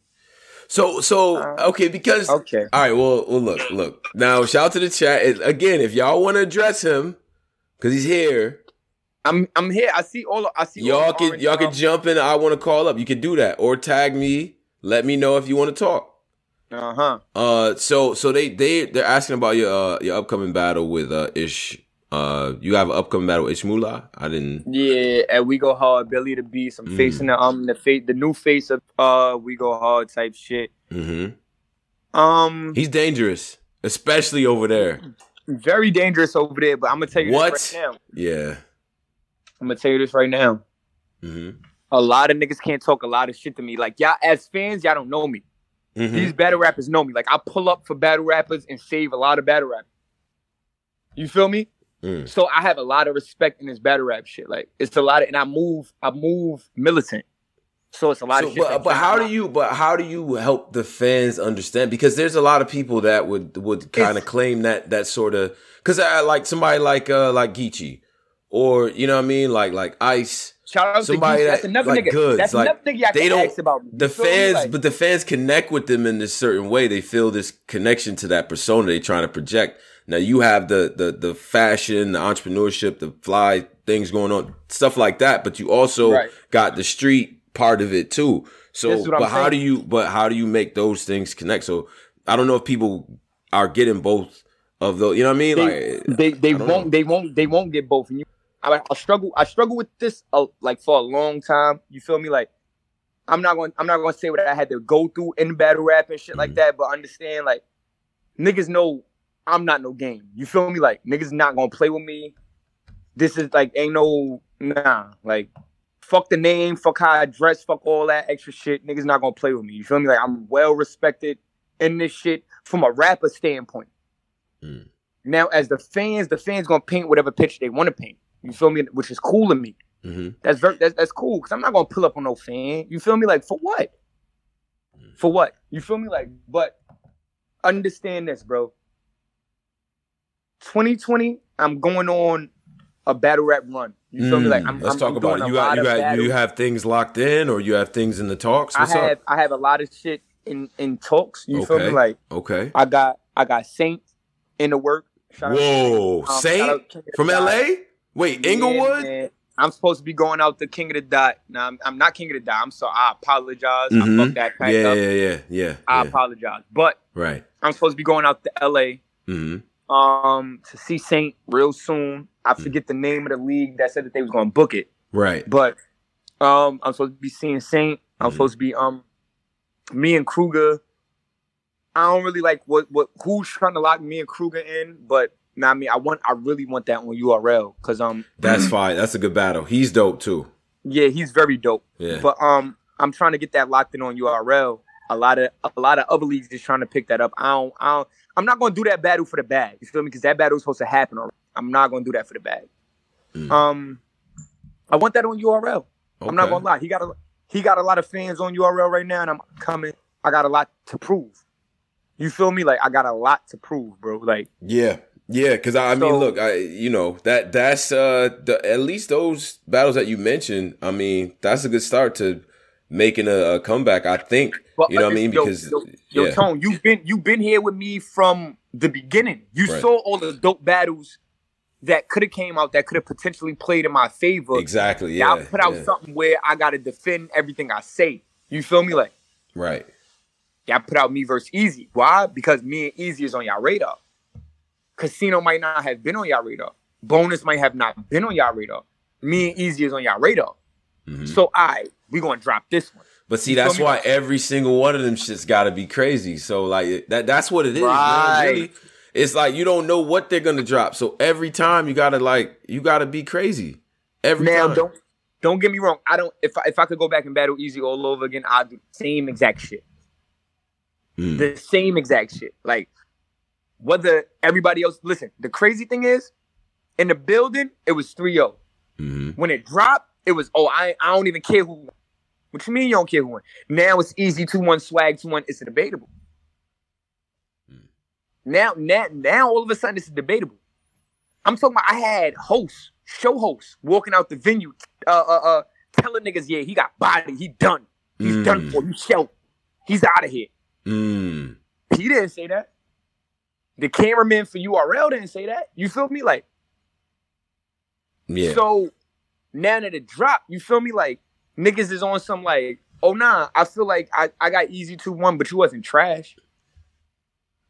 so so okay because okay. All right. Well, well, look, look. Now, shout out to the chat it, again. If y'all want to address him, because he's here. I'm I'm here. I see all. I see y'all all can y'all can jump in. I want to call up. You can do that or tag me. Let me know if you want to talk. Uh huh. Uh. So so they they they're asking about your uh, your upcoming battle with uh, Ish. Uh, you have an upcoming battle with Ishmula. I didn't. Yeah, at We Go Hard, Billy the Beast. I'm mm. facing the um the face, the new face of uh We Go Hard type shit. Mm-hmm. Um, He's dangerous, especially over there. Very dangerous over there, but I'm going to tell you what? this right now. Yeah. I'm going to tell you this right now. Mm-hmm. A lot of niggas can't talk a lot of shit to me. Like, y'all, as fans, y'all don't know me. Mm-hmm. These battle rappers know me. Like, I pull up for battle rappers and save a lot of battle rappers. You feel me? Mm. So I have a lot of respect in this battle rap shit. Like, it's a lot of, and I move, I move militant. So it's a lot so, of shit. But, but how do you, but how do you help the fans understand? Because there's a lot of people that would, would kind of claim that, that sort of, cause I like somebody like, uh, like Geechi or, you know what I mean? Like, like Ice. Shout out somebody to Geechi. That's another like nigga. Goods. That's like, another nigga I can ask about. The fans, like, but the fans connect with them in this certain way. They feel this connection to that persona they're trying to project. Now you have the the the fashion, the entrepreneurship, the fly things going on, stuff like that. But you also right. got the street part of it too. So, but how saying. do you? But how do you make those things connect? So I don't know if people are getting both of those. You know what I mean? They, like they they won't know. they won't they won't get both. And you, I, I struggle I struggle with this uh, like for a long time. You feel me? Like I'm not going I'm not going to say what I had to go through in battle rap and shit mm-hmm. like that. But understand, like niggas know. I'm not no game. You feel me? Like, niggas not gonna play with me. This is, like, ain't no, nah. Like, fuck the name, fuck how I dress, fuck all that extra shit. Niggas not gonna play with me. You feel me? Like, I'm well-respected in this shit from a rapper standpoint. Mm. Now, as the fans, the fans gonna paint whatever picture they want to paint. You feel me? Which is cool to me. Mm-hmm. That's, very, that's that's cool, because I'm not gonna pull up on no fan. You feel me? Like, for what? Mm. For what? You feel me? Like, but understand this, bro. twenty twenty, I'm going on a battle rap run. You feel mm, me? Like I'm, let's I'm, talk I'm about doing it. You, a have, lot you, of have, you have things locked in, or you have things in the talks. What's I have up? I have a lot of shit in, in talks. You okay. feel me? Like okay, I got I got Saint in the work. Shout Whoa, out, um, Saint from L A? Wait, Inglewood? Yeah, I'm supposed to be going out to King of the Dot. Now I'm, I'm not King of the Dot. I'm sorry. I apologize. Mm-hmm. I fucked that pack yeah, up. Yeah, yeah, yeah. I yeah. apologize, but right, I'm supposed to be going out to L A. Mm-hmm. Um, to see Saint real soon. I forget mm. the name of the league that said that they was gonna book it. Right. But um, I'm supposed to be seeing Saint. I'm mm. supposed to be um, me and Kruger. I don't really like what what who's trying to lock me and Kruger in, but nah, I mean, I want I really want that on U R L because um, that's fine. That's a good battle. He's dope too. Yeah, he's very dope. Yeah. But um, I'm trying to get that locked in on U R L. A lot of a lot of other leagues just trying to pick that up. I don't. I don't I'm not going to do that battle for the bag. You feel me? Because that battle is supposed to happen already. I'm not going to do that for the bag. Mm. Um, I want that on U R L. Okay. I'm not going to lie. He got a he got a lot of fans on U R L right now, and I'm coming. I got a lot to prove. You feel me? Like I got a lot to prove, bro. Like yeah, yeah. Because I, I so, mean, look, I you know that that's uh the, at least those battles that you mentioned. I mean, that's a good start to making a, a comeback. I think. But, you know what I mean? Because yo, yo, yo yeah. Tone, you've been you've been here with me from the beginning. You right. saw all the dope battles that could have came out that could have potentially played in my favor. Exactly. Yeah. I put out yeah. something where I gotta defend everything I say. You feel me? Like right. Y'all put out me versus Easy. Why? Because me and Easy is on y'all radar. Costino might not have been on y'all radar. Bonus might have not been on y'all radar. Me and Easy is on y'all radar. Mm-hmm. So I we gonna drop this one. But see, that's why every single one of them shit's got to be crazy. So, like, that that's what it is. Right. Man, really. It's like you don't know what they're going to drop. So, every time you got to, like, you got to be crazy. Every now, time. Now, don't, don't get me wrong. I don't, if I, if I could go back and battle Easy all over again, I'd do the same exact shit. Mm. The same exact shit. Like, whether everybody else, listen, the crazy thing is, in the building, it was three oh. Mm-hmm. When it dropped, it was, oh, I, I don't even care who. What you mean you don't care who won? Now it's Easy two one, Swag two one. It's debatable. Mm. Now, now, now all of a sudden it's debatable. I'm talking about I had hosts, show hosts, walking out the venue, uh, uh, uh, telling niggas, yeah, he got body. He done. He's mm. done for. You show. He's out of here. Mm. He didn't say that. The cameraman for U R L didn't say that. You feel me? Like, yeah. So now that it dropped, you feel me? Like, niggas is on some like, oh nah, I feel like I, I got Easy two one, but you wasn't trash.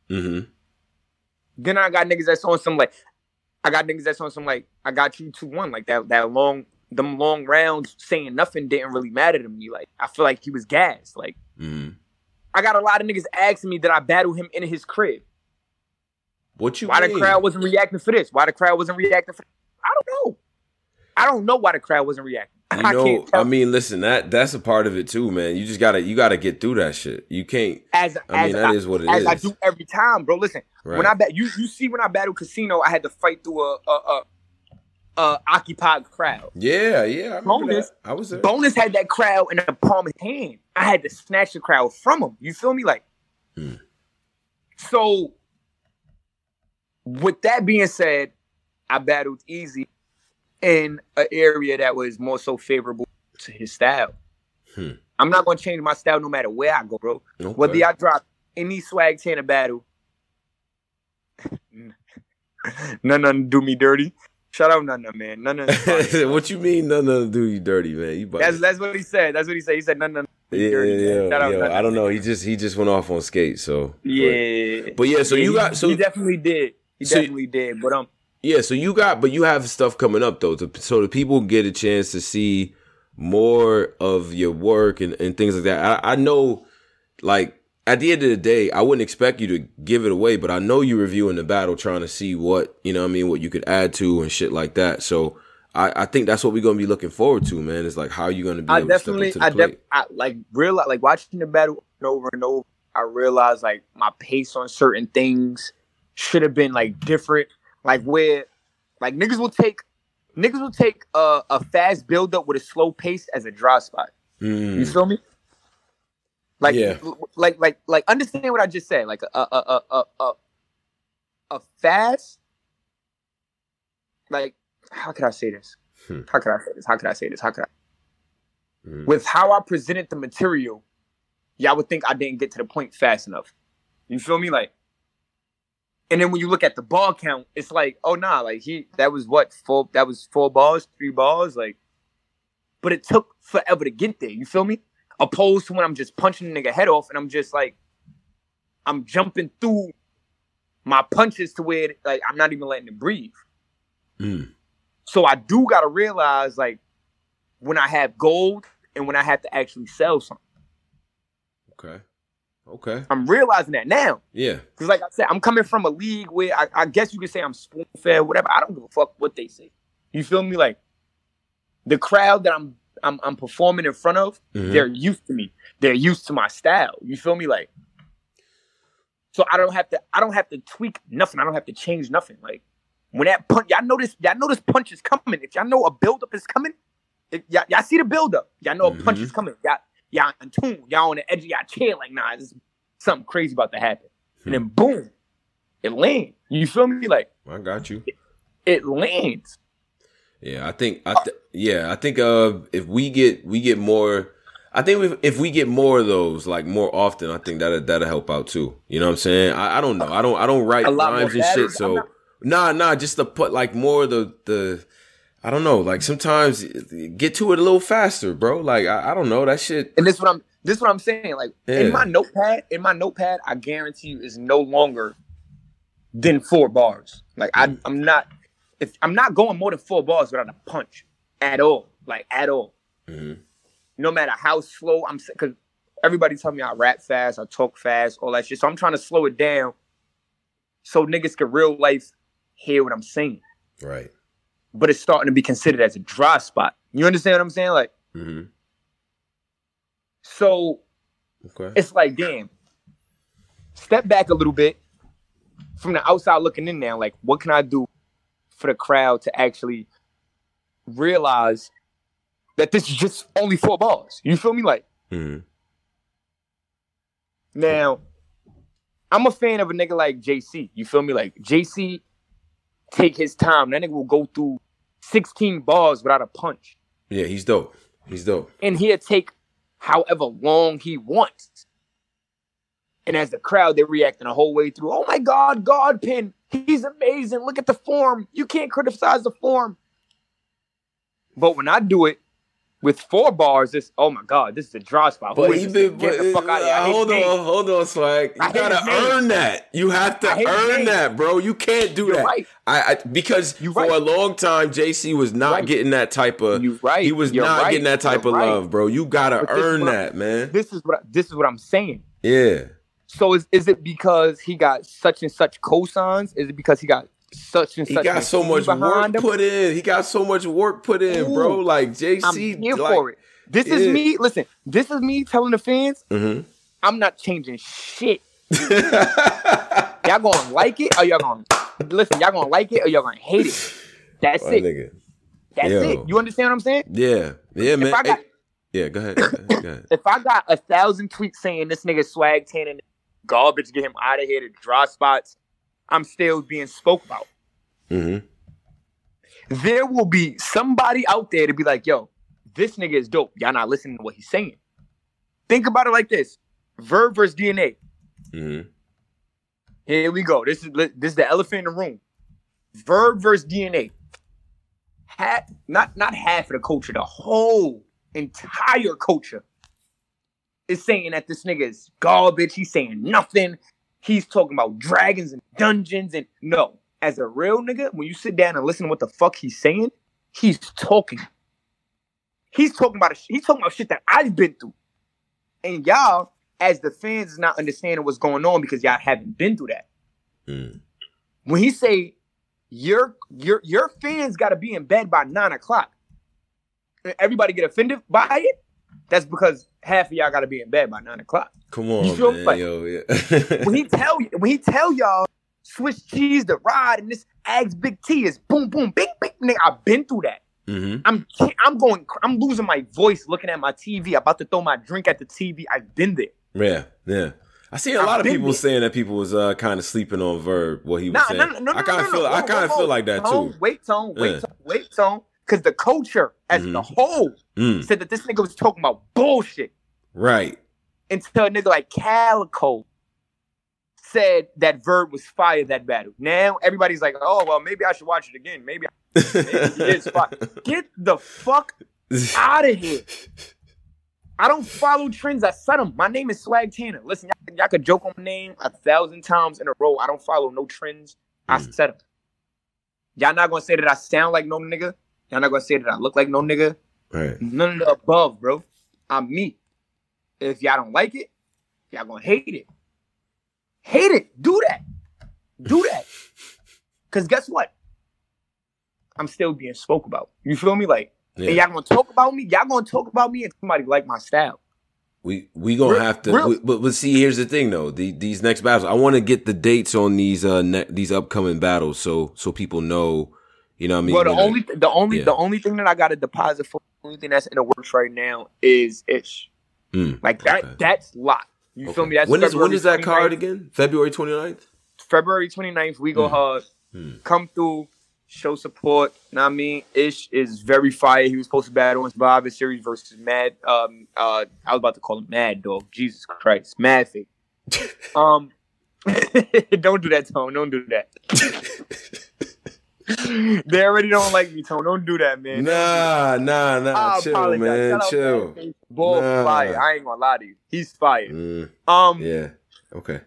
Mm-hmm. Then I got niggas that's on some like, I got niggas that's on some like, I got you two one. Like that that long, them long rounds saying nothing didn't really matter to me. Like I feel like he was gassed. Like mm-hmm. I got a lot of niggas asking me that I battled him in his crib. What you Why mean? The crowd wasn't reacting for this? Why the crowd wasn't reacting for this? I don't know. I don't know why the crowd wasn't reacting. You I know, can't tell I mean, listen, that that's a part of it too, man. You just gotta you gotta get through that shit. You can't. As I as mean, that I, is what it as is. As I do every time, bro. Listen, right. when I bat, you you see when I battled Costino, I had to fight through a a a, a occupied crowd. Yeah, yeah. I Bonus, that. I was there. Bonus had that crowd in the palm of his hand. I had to snatch the crowd from him. You feel me, like? Hmm. So, with that being said, I battled Easy in an area that was more so favorable to his style. Hmm. I'm not going to change my style no matter where I go, bro. Okay. Whether I drop any Swag Tanner battle, none of them do me dirty. Shout out none of them, man. None of them. What you mean none of them do you dirty, man? You that's, that's what he said. That's what he said. He said none of them do you yeah, dirty. Yeah, Shout out yo, none I don't know. He just he just went off on skate, so. Yeah. But, but yeah, so yeah, you got... so He definitely did. He so, definitely did, but... um. Yeah, so you got, but you have stuff coming up though, to, so the people get a chance to see more of your work and, and things like that. I, I know, like at the end of the day, I wouldn't expect you to give it away, but I know you're reviewing the battle, trying to see what you know, what I mean, what you could add to and shit like that. So I, I think that's what we're gonna be looking forward to, man. It's like how you gonna be. I able definitely, to step into the I definitely, like real, like watching the battle over and over. I realized like my pace on certain things should have been like different. Like where, like niggas will take, niggas will take a, a fast build up with a slow pace as a dry spot. Mm. You feel me? Like, yeah. like, like, like, understand what I just said. Like a, a, a, a, a fast. Like, how could I say this? Hmm. How could I say this? How could I say this? How could I? Mm. With how I presented the material, y'all would think I didn't get to the point fast enough. You feel me? Like. And then when you look at the ball count, it's like, oh nah, like he that was what four that was four balls, three balls, like. But it took forever to get there. You feel me? Opposed to when I'm just punching the nigga head off, and I'm just like, I'm jumping through my punches to where like I'm not even letting it breathe. Mm. So I do gotta realize like when I have gold and when I have to actually sell something. Okay. Okay. I'm realizing that now. Yeah. Because like I said, I'm coming from a league where I, I guess you could say I'm spoon-fed, whatever. I don't give a fuck what they say. You feel me? Like the crowd that I'm I'm I'm performing in front of, mm-hmm. they're used to me. They're used to my style. You feel me? Like so I don't have to I don't have to tweak nothing. I don't have to change nothing. Like when that punch, y'all know this, y'all know this punch is coming. If y'all know a buildup is coming, if y'all, y'all see the buildup, y'all know mm-hmm. a punch is coming. Y'all Y'all in tune. Y'all on the edge of y'all chair like, nah, this is something crazy about to happen. Hmm. And then boom, it lands. You feel me? Like I got you. It, it lands. Yeah, I think. I th- yeah, I think. Uh, if we get we get more, I think if, if we get more of those, like more often, I think that that'll help out too. You know what I'm saying? I, I don't know. I don't. I don't write rhymes and shit. So not- nah, nah. Just to put like more of the the. I don't know. Like sometimes get to it a little faster, bro. Like I, I don't know that shit. And this what I'm this what I'm saying. Like yeah. in my notepad, in my notepad, I guarantee you is no longer than four bars. Like I, I'm not if I'm not going more than four bars without a punch at all. Like at all. Mm-hmm. No matter how slow I'm, because everybody tell me I rap fast, I talk fast, all that shit. So I'm trying to slow it down so niggas can real life hear what I'm saying. Right. But it's starting to be considered as a dry spot. You understand what I'm saying? Like, mm-hmm. so okay. It's like, damn, step back a little bit from the outside looking in now. Like, what can I do for the crowd to actually realize that this is just only four bars? You feel me? Like, mm-hmm. now I'm a fan of a nigga like J C. You feel me? Like J C take his time. That nigga will go through sixteen bars without a punch. Yeah, he's dope. He's dope. And he'll take however long he wants. And as the crowd, they're reacting the whole way through. Oh my God, Godpin. He's amazing. Look at the form. You can't criticize the form. But when I do it with four bars, it's, oh my God, this is a dry spot. But he been, but, the fuck out uh, hold on, hold on, Swag. You gotta earn that. You have to earn that, bro. You can't do You're that. Right. I, I because You're for right. a long time, J C was not right. getting that type of. You right. He was You're not right. getting that type You're of right. love, bro. You gotta but earn that, man. This is what I, this is what I'm saying. Yeah. So is is it because he got such and such cosigns? Is it because he got such and he such? He got so much work him? put in. He got so much work put in, Ooh, bro. Like J C, I'm here like, for it. This yeah. is me. Listen, this is me telling the fans, mm-hmm. I'm not changing shit. Y'all gonna like it or y'all gonna listen? Y'all gonna like it or y'all gonna hate it? That's well, it. Nigga. That's Yo. it. You understand what I'm saying? Yeah, yeah, if man. I got, hey. Yeah, go ahead. Go ahead. If I got a thousand tweets saying this nigga Swag Tanner garbage, get him out of here to dry spots, I'm still being spoke about. Mm-hmm. There will be somebody out there to be like, "Yo, this nigga is dope. Y'all not listening to what he's saying." Think about it like this: Verb versus D N A. Mm-hmm. Here we go. This is this is the elephant in the room. Verb versus D N A. Half, not not half of the culture, the whole entire culture is saying that this nigga is garbage. He's saying nothing. He's talking about dragons and dungeons and no. As a real nigga, when you sit down and listen to what the fuck he's saying, he's talking. He's talking about a, he's talking about shit that I've been through, and y'all, as the fans, is not understanding what's going on because y'all haven't been through that. Mm. When he say your your your fans got to be in bed by nine o'clock, and everybody get offended by it, that's because half of y'all got to be in bed by nine o'clock. Come on, you sure? Man. Like, Yo, yeah. when he tell when he tell y'all Swiss cheese the ride and this Ags Big T is boom boom big big nigga, I've been through that. Mm-hmm. I'm I'm going I'm losing my voice looking at my T V, about to throw my drink at the T V. I've been there. Yeah, yeah. I see a lot I've of people there. saying that people was uh, kind of sleeping on Verb, what he was nah, saying. No, no, no, I kind of no, no, feel, no, I kind of no, feel like that tone, too. Wait, tone, wait, yeah. tone, wait, tone, because the culture as mm-hmm. the whole mm. said that this nigga was talking about bullshit, right? Until a nigga like Calico said that Verb was fired that battle. Now everybody's like, oh well, maybe I should watch it again. Maybe, I, maybe it is fired. Get the fuck out of here. I don't follow trends. I set them. My name is Swag Tanner. Listen, y'all, y'all could joke on my name a thousand times in a row. I don't follow no trends. I mm. set them. Y'all not going to say that I sound like no nigga. Y'all not going to say that I look like no nigga. Right. None of the above, bro. I'm me. If y'all don't like it, y'all going to hate it. Hate it. Do that. Do that. Because guess what? I'm still being spoke about. You feel me? Like, yeah. And y'all gonna talk about me? Y'all gonna talk about me and somebody like my style. We we gonna real, have to. We, but but see, here's the thing though. The, these next battles, I want to get the dates on these uh ne- these upcoming battles, so so people know. You know what I mean? Well, the when only they, the only yeah. the only thing that I got to deposit for, the only thing that's in the works right now is Ish. Mm, like that okay. that's locked. You okay. feel me? That's when February is when is that card again? February twenty-ninth? February twenty-ninth. We go mm. hard. Mm. Come through. Show support. You know what I mean? Ish is very fire. He was supposed to battle on Survivor Series versus Mad. Um, uh, I was about to call him Mad Dog. Jesus Christ. Mad thing. Um, don't do that, Tone. Don't do that. They already don't like me, Tone. Don't do that, man. Nah, nah, nah. I chill, apologize. man. Shout chill. Ball nah. fire. I ain't gonna lie to you. He's fire. Mm, um, yeah. Okay.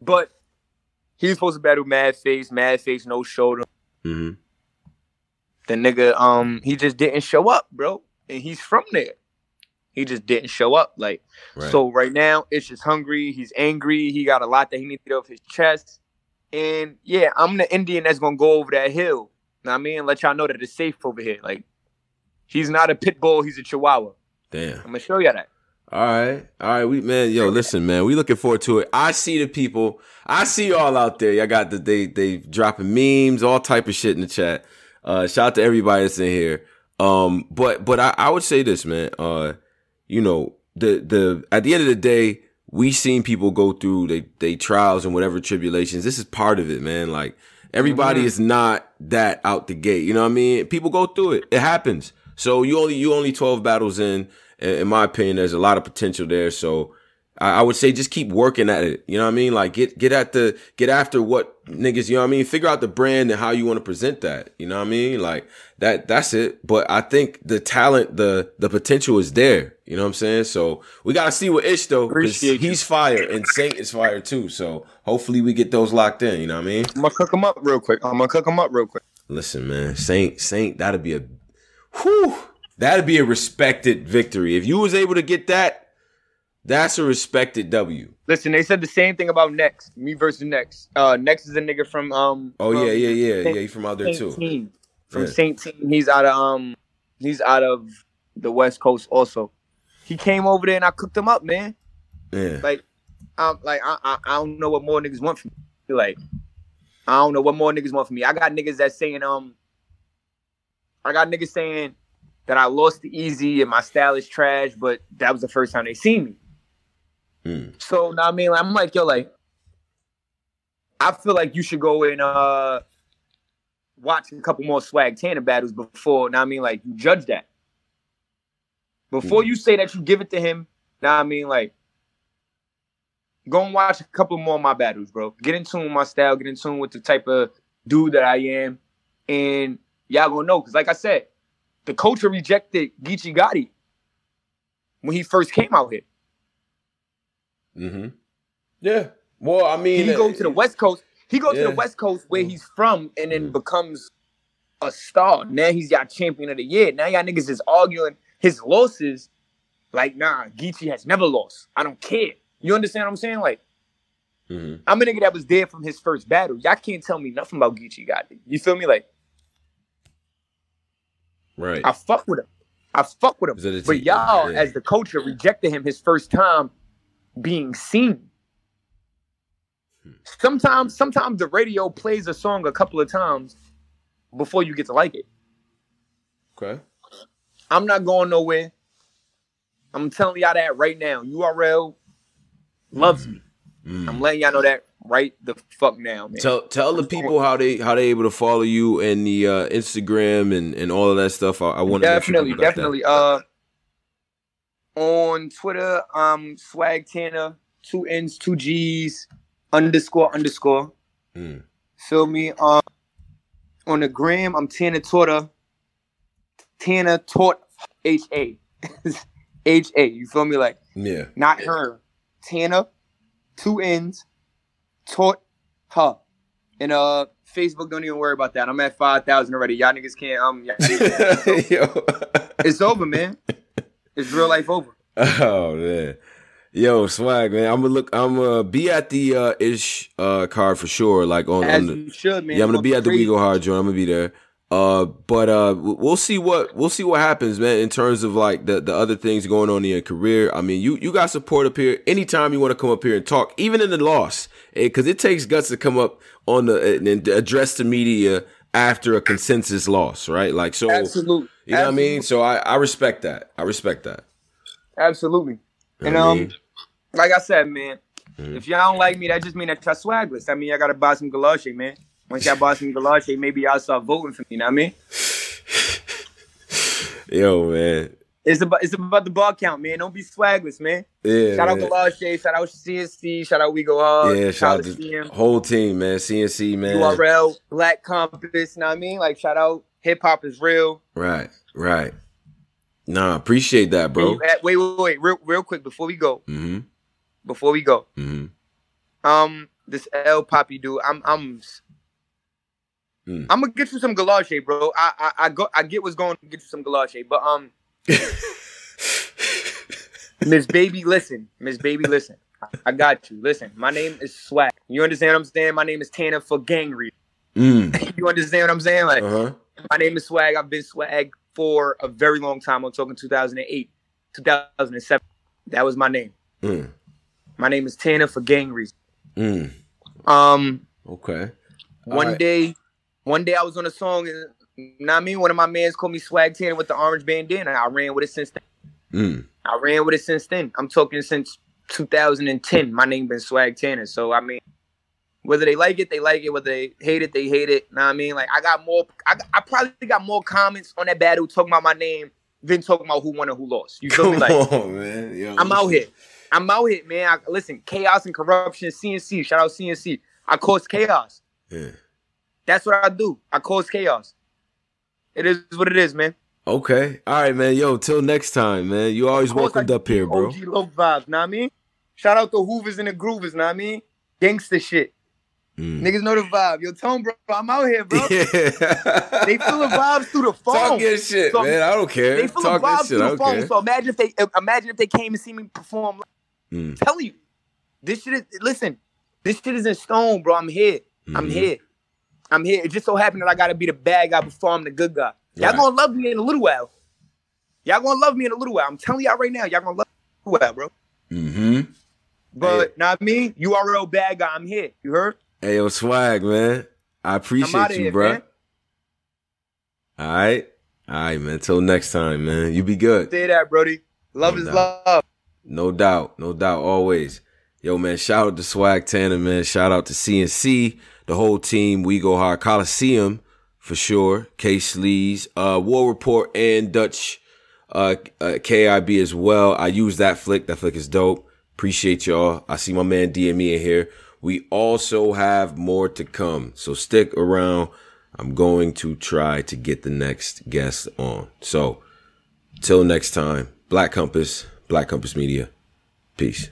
But he was supposed to battle Mad Face. Mad Face, no shoulder. Mm-hmm. The nigga, um, he just didn't show up, bro. And he's from there. He just didn't show up. Like, right. So right now, it's just hungry. He's angry. He got a lot that he needs to get off his chest. And yeah, I'm the Indian that's gonna go over that hill. Know what I mean, let y'all know that it's safe over here. Like, he's not a pit bull. He's a chihuahua. Damn. I'm gonna show y'all that. All right, all right, we man, yo, listen, man, we looking forward to it. I see the people, I see y'all out there. Y'all got the they they dropping memes, all type of shit in the chat. Uh, shout out to everybody that's in here. Um, but but I, I would say this, man. Uh, you know, the the at the end of the day, we seen people go through they they trials and whatever tribulations. This is part of it, man. Like everybody mm-hmm. is not that out the gate. You know what I mean? People go through it. It happens. So you only you only twelve battles in. In my opinion, there's a lot of potential there. So I would say just keep working at it. You know what I mean? Like get, get at the, get after what niggas, you know what I mean? Figure out the brand and how you want to present that. You know what I mean? Like that, that's it. But I think the talent, the, the potential is there. You know what I'm saying? So we got to see what Ish though, because he's fire and Saint is fire too. So hopefully we get those locked in. You know what I mean? I'm going to cook them up real quick. I'm going to cook them up real quick. Listen, man, Saint, Saint, that'd be a, whew. That'd be a respected victory. If you was able to get that, That's a respected W. Listen, they said the same thing about Next. Me versus Next. Uh, Next is a nigga from um. Oh um, yeah, yeah, yeah, Saint, yeah. He's from out there too. Team. From yeah. Saint team. He's out of um. He's out of the West Coast also. He came over there and I cooked him up, man. Yeah. Like, I'm like I I, I don't know what more niggas want from me. Like, I don't know what more niggas want from me. I got niggas that saying um. I got niggas saying that I lost to Easy and my style is trash, but that was the first time they seen me. Mm. So now I mean, like, I'm like, yo, like, I feel like you should go and uh, watch a couple more Swag Tanner battles before. Now I mean, like, you judge that before mm. you say that you give it to him. Now I mean, like, go and watch a couple more of my battles, bro. Get in tune with my style. Get in tune with the type of dude that I am, and y'all gonna know because, like I said, the culture rejected Geechi Gotti when he first came out here. Mm-hmm. Yeah. Well, I mean, he goes to the West Coast. He goes yeah. to the West Coast where he's from, and then becomes a star. Now he's y'all champion of the year. Now y'all niggas is arguing his losses. Like, nah, Geechi has never lost. I don't care. You understand what I'm saying? Like, mm-hmm. I'm a nigga that was there from his first battle. Y'all can't tell me nothing about Geechi Gotti. You feel me? Like, right? I fuck with him. I fuck with him. But y'all, yeah. as the culture, rejected him his first time being seen. Sometimes, sometimes the radio plays a song a couple of times before you get to like it. Okay. I'm not going nowhere. I'm telling y'all that right now. U R L loves me. Mm. I'm letting y'all know that right the fuck now, man. Tell tell the people how they how they able to follow you and the uh, Instagram and, and all of that stuff. I, I want to definitely, definitely. That. Uh, On Twitter, um, Swag Tanner, two N's, two G's, underscore, underscore. Mm. Feel me? Um, on the gram, I'm Tanner Torta. Tanner Tort, H A. H A, you feel me? Like, yeah. Not her. Tanner, two N's, Tort, her. And uh, Facebook, don't even worry about that. I'm at five thousand already. Y'all niggas can't, um, y'all niggas can't. Yo. It's over, man. It's real life over. Oh man, yo, Swag, man. I'm gonna look. I'm gonna be at the uh, Ish uh, card for sure. Like on, as on the, you should, man. Yeah, I'm gonna, gonna be at the We Go Hard joint. I'm gonna be there. Uh, but uh, we'll see what we'll see what happens, man. In terms of like the, the other things going on in your career. I mean, you you got support up here. Anytime you want to come up here and talk, even in the loss, because it takes guts to come up on the and address the media after a consensus loss, right? Like so. Absolutely. You know Absolutely. What I mean? So I, I respect that. I respect that. Absolutely. You know and um, mean? Like I said, man, mm-hmm. if y'all don't like me, that just means that y'all swagless. I mean, y'all gotta buy some Galoshi, man. Once y'all buy some Galoshi, maybe y'all start voting for me. You know what I mean? Yo, man. It's about it's about the ball count, man. Don't be swagless, man. Yeah. Shout man. out Galoshi. Shout out C N C. Shout out We Go Hard. Yeah. Shout out to the whole team, man. C N C, man. U R L, Black Compass. You know what I mean? Like, shout out. Hip hop is real. Right, right. Nah, appreciate that, bro. Wait, wait, wait, wait. Real, real quick before we go. Mm-hmm. Before we go. Mm-hmm. Um, this L Poppy dude, I'm, I'm, mm. I'm gonna get you some Galoshi, bro. I, I, I go, I get what's going to get you some Galoshi, but um, Miss Baby, listen, Miss Baby, listen. I got you. Listen, my name is Swag. You understand what I'm saying? My name is Tanner for gang reason. Mm. You understand what I'm saying? Like. Uh-huh. My name is Swag. I've been Swag for a very long time. I'm talking two thousand eight, two thousand seven. That was my name. Mm. My name is Tanner for gang reasons. Mm. Um. Okay. All one right. day, one day I was on a song. And, you know what I mean? One of my mans called me Swag Tanner with the orange bandana. I ran with it since then. Mm. I ran with it since then. I'm talking since two thousand ten. My name been Swag Tanner. So, I mean. Whether they like it, they like it. Whether they hate it, they hate it. Know what I mean? Like, I got more, I, got, I probably got more comments on that battle talking about my name than talking about who won and who lost. You feel Come me? Like, on, man. Yo, I'm out here. I'm out here, man. I, listen, chaos and corruption, C N C. Shout out C N C. I cause chaos. Yeah. That's what I do. I cause chaos. It is what it is, man. Okay. All right, man. Yo, till next time, man. You always welcomed up here, bro. O G love vibes, know what I mean? Shout out to Hoovers and the Groovers, know what I mean? Gangsta shit. Mm. Niggas know the vibe. Yo, Tone, bro, I'm out here, bro. Yeah. They feel the vibes through the phone. Talk your shit, so, man. I don't care. They feel Talk the vibes shit, through the phone. Care. So imagine if they imagine if they came and see me perform. Mm. Tell you, this shit is, listen, this shit is in stone, bro. I'm here. Mm-hmm. I'm here. I'm here. It just so happened that I got to be the bad guy before I'm the good guy. Y'all all right. Gonna love me in a little while. Y'all gonna love me in a little while. I'm telling y'all right now, y'all gonna love me in a little while, bro. Mm-hmm. But, hey. Not me, U R L bad guy, I'm here. You heard? Hey, yo, Swag, man. I appreciate you, here, bro. Man. All right. All right, man. Till next time, man. You be good. Say that, Brody. Love no is doubt. love. No doubt. No doubt. Always. Yo, man, shout out to Swag Tanner, man. Shout out to C N C, the whole team. We Go Hard, Coliseum, for sure. K-Sleeves, uh, War Report, and Dutch uh, uh, K I B as well. I use that flick. That flick is dope. Appreciate y'all. I see my man D M E in here. We also have more to come, so stick around. I'm going to try to get the next guest on. So, till next time, Black Compass, Black Compass Media. Peace.